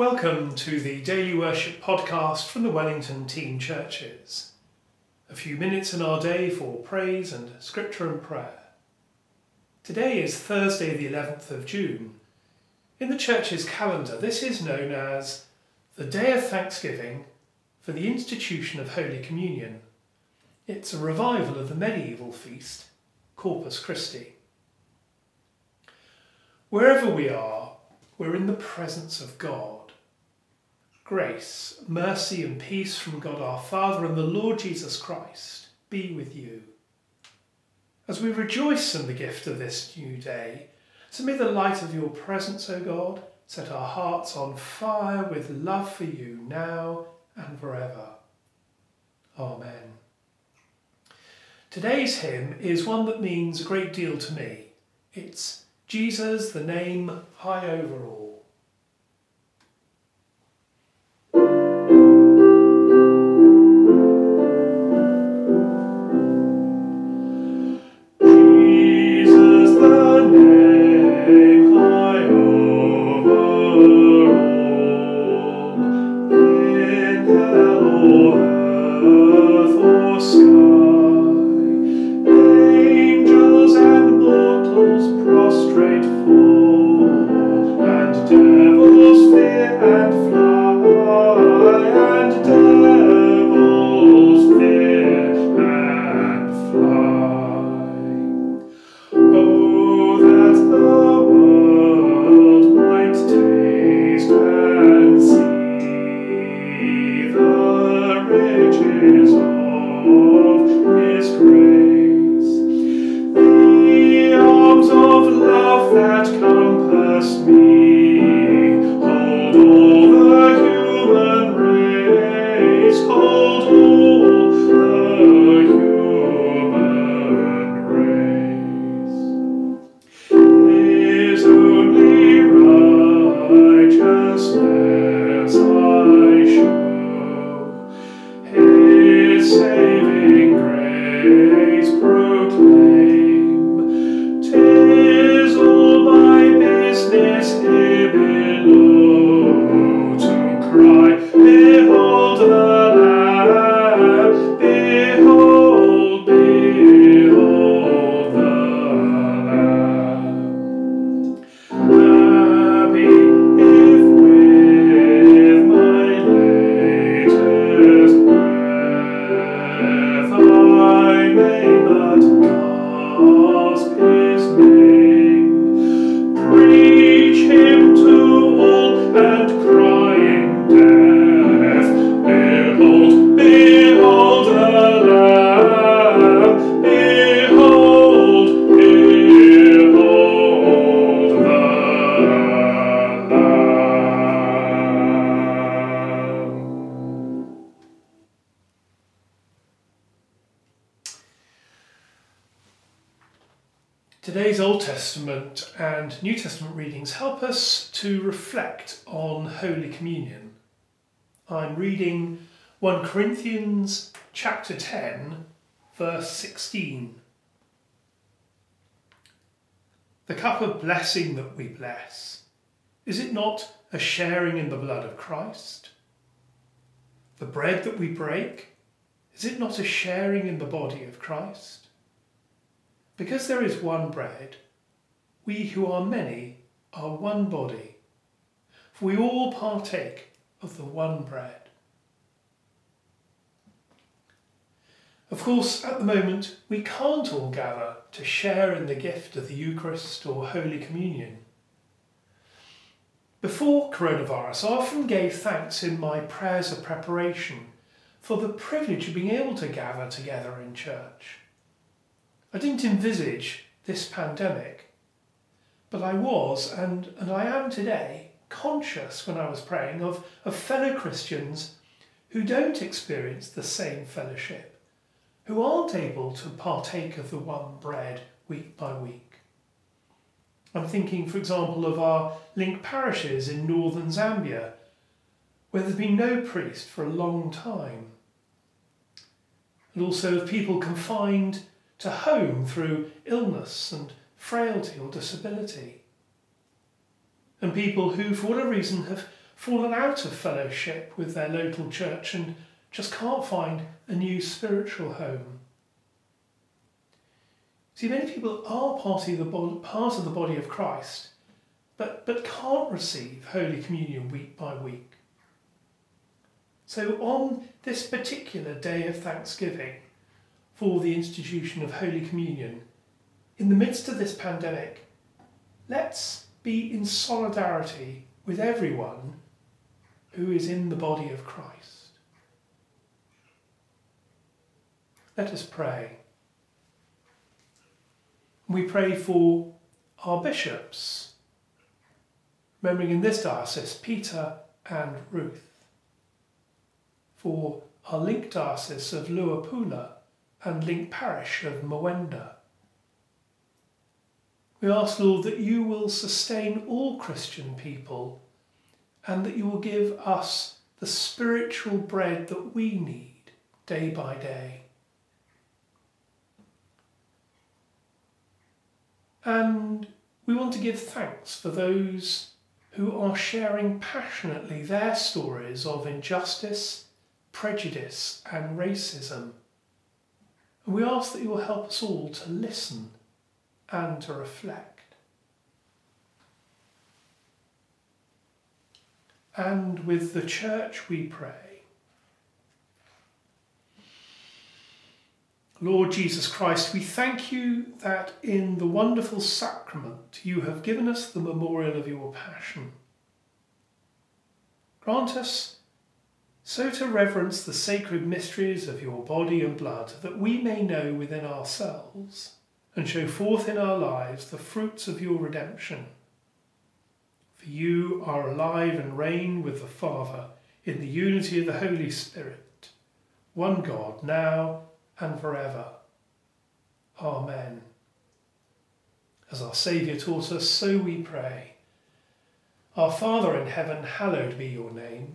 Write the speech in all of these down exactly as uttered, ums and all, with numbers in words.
Welcome to the Daily Worship Podcast from the Wellington Teen Churches. A few minutes in our day for praise and scripture and prayer. Today is Thursday the eleventh of June. In the church's calendar this is known as the Day of Thanksgiving for the institution of Holy Communion. It's a revival of the medieval feast, Corpus Christi. Wherever we are, we're in the presence of God. Grace, mercy and peace from God our Father and the Lord Jesus Christ be with you. As we rejoice in the gift of this new day, so may the light of your presence, O God, set our hearts on fire with love for you now and forever. Amen. Today's hymn is one that means a great deal to me. It's Jesus, the name high over all. Today's Old Testament and New Testament readings help us to reflect on Holy Communion. I'm reading First Corinthians chapter ten, verse sixteen. The cup of blessing that we bless, is it not a sharing in the blood of Christ? The bread that we break, is it not a sharing in the body of Christ? Because there is one bread, we who are many are one body, for we all partake of the one bread. Of course, at the moment, we can't all gather to share in the gift of the Eucharist or Holy Communion. Before coronavirus, I often gave thanks in my prayers of preparation for the privilege of being able to gather together in church. I didn't envisage this pandemic, but I was, and, and I am today, conscious when I was praying of, of fellow Christians who don't experience the same fellowship, who aren't able to partake of the one bread week by week. I'm thinking, for example, of our link parishes in northern Zambia, where there's been no priest for a long time, and also of people confined to home through illness and frailty or disability, and people who, for whatever reason, have fallen out of fellowship with their local church and just can't find a new spiritual home. See, many people are part of the body, part of the body of Christ, but, but can't receive Holy Communion week by week. So on this particular day of thanksgiving for the institution of Holy Communion, in the midst of this pandemic, let's be in solidarity with everyone who is in the body of Christ. Let us pray. We pray for our bishops, remembering in this diocese Peter and Ruth, for our link diocese of Luapula and link parish of Mwenda. We ask, Lord, that you will sustain all Christian people and that you will give us the spiritual bread that we need day by day. And we want to give thanks for those who are sharing passionately their stories of injustice, prejudice and racism. And we ask that you will help us all to listen and to reflect. And with the church we pray. Lord Jesus Christ, we thank you that in the wonderful sacrament you have given us the memorial of your passion. Grant us so to reverence the sacred mysteries of your body and blood that we may know within ourselves and show forth in our lives the fruits of your redemption. For you are alive and reign with the Father in the unity of the Holy Spirit, one God, now and forever. Amen. As our Saviour taught us, so we pray. Our Father in heaven, hallowed be your name.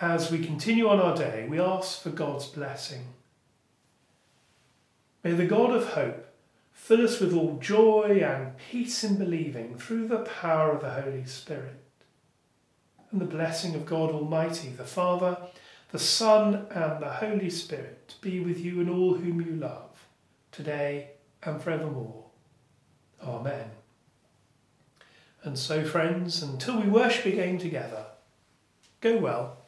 As we continue on our day, we ask for God's blessing. May the God of hope fill us with all joy and peace in believing through the power of the Holy Spirit. And the blessing of God Almighty, the Father, the Son, and the Holy Spirit be with you and all whom you love, today and forevermore. Amen. And so, friends, until we worship again together, go well.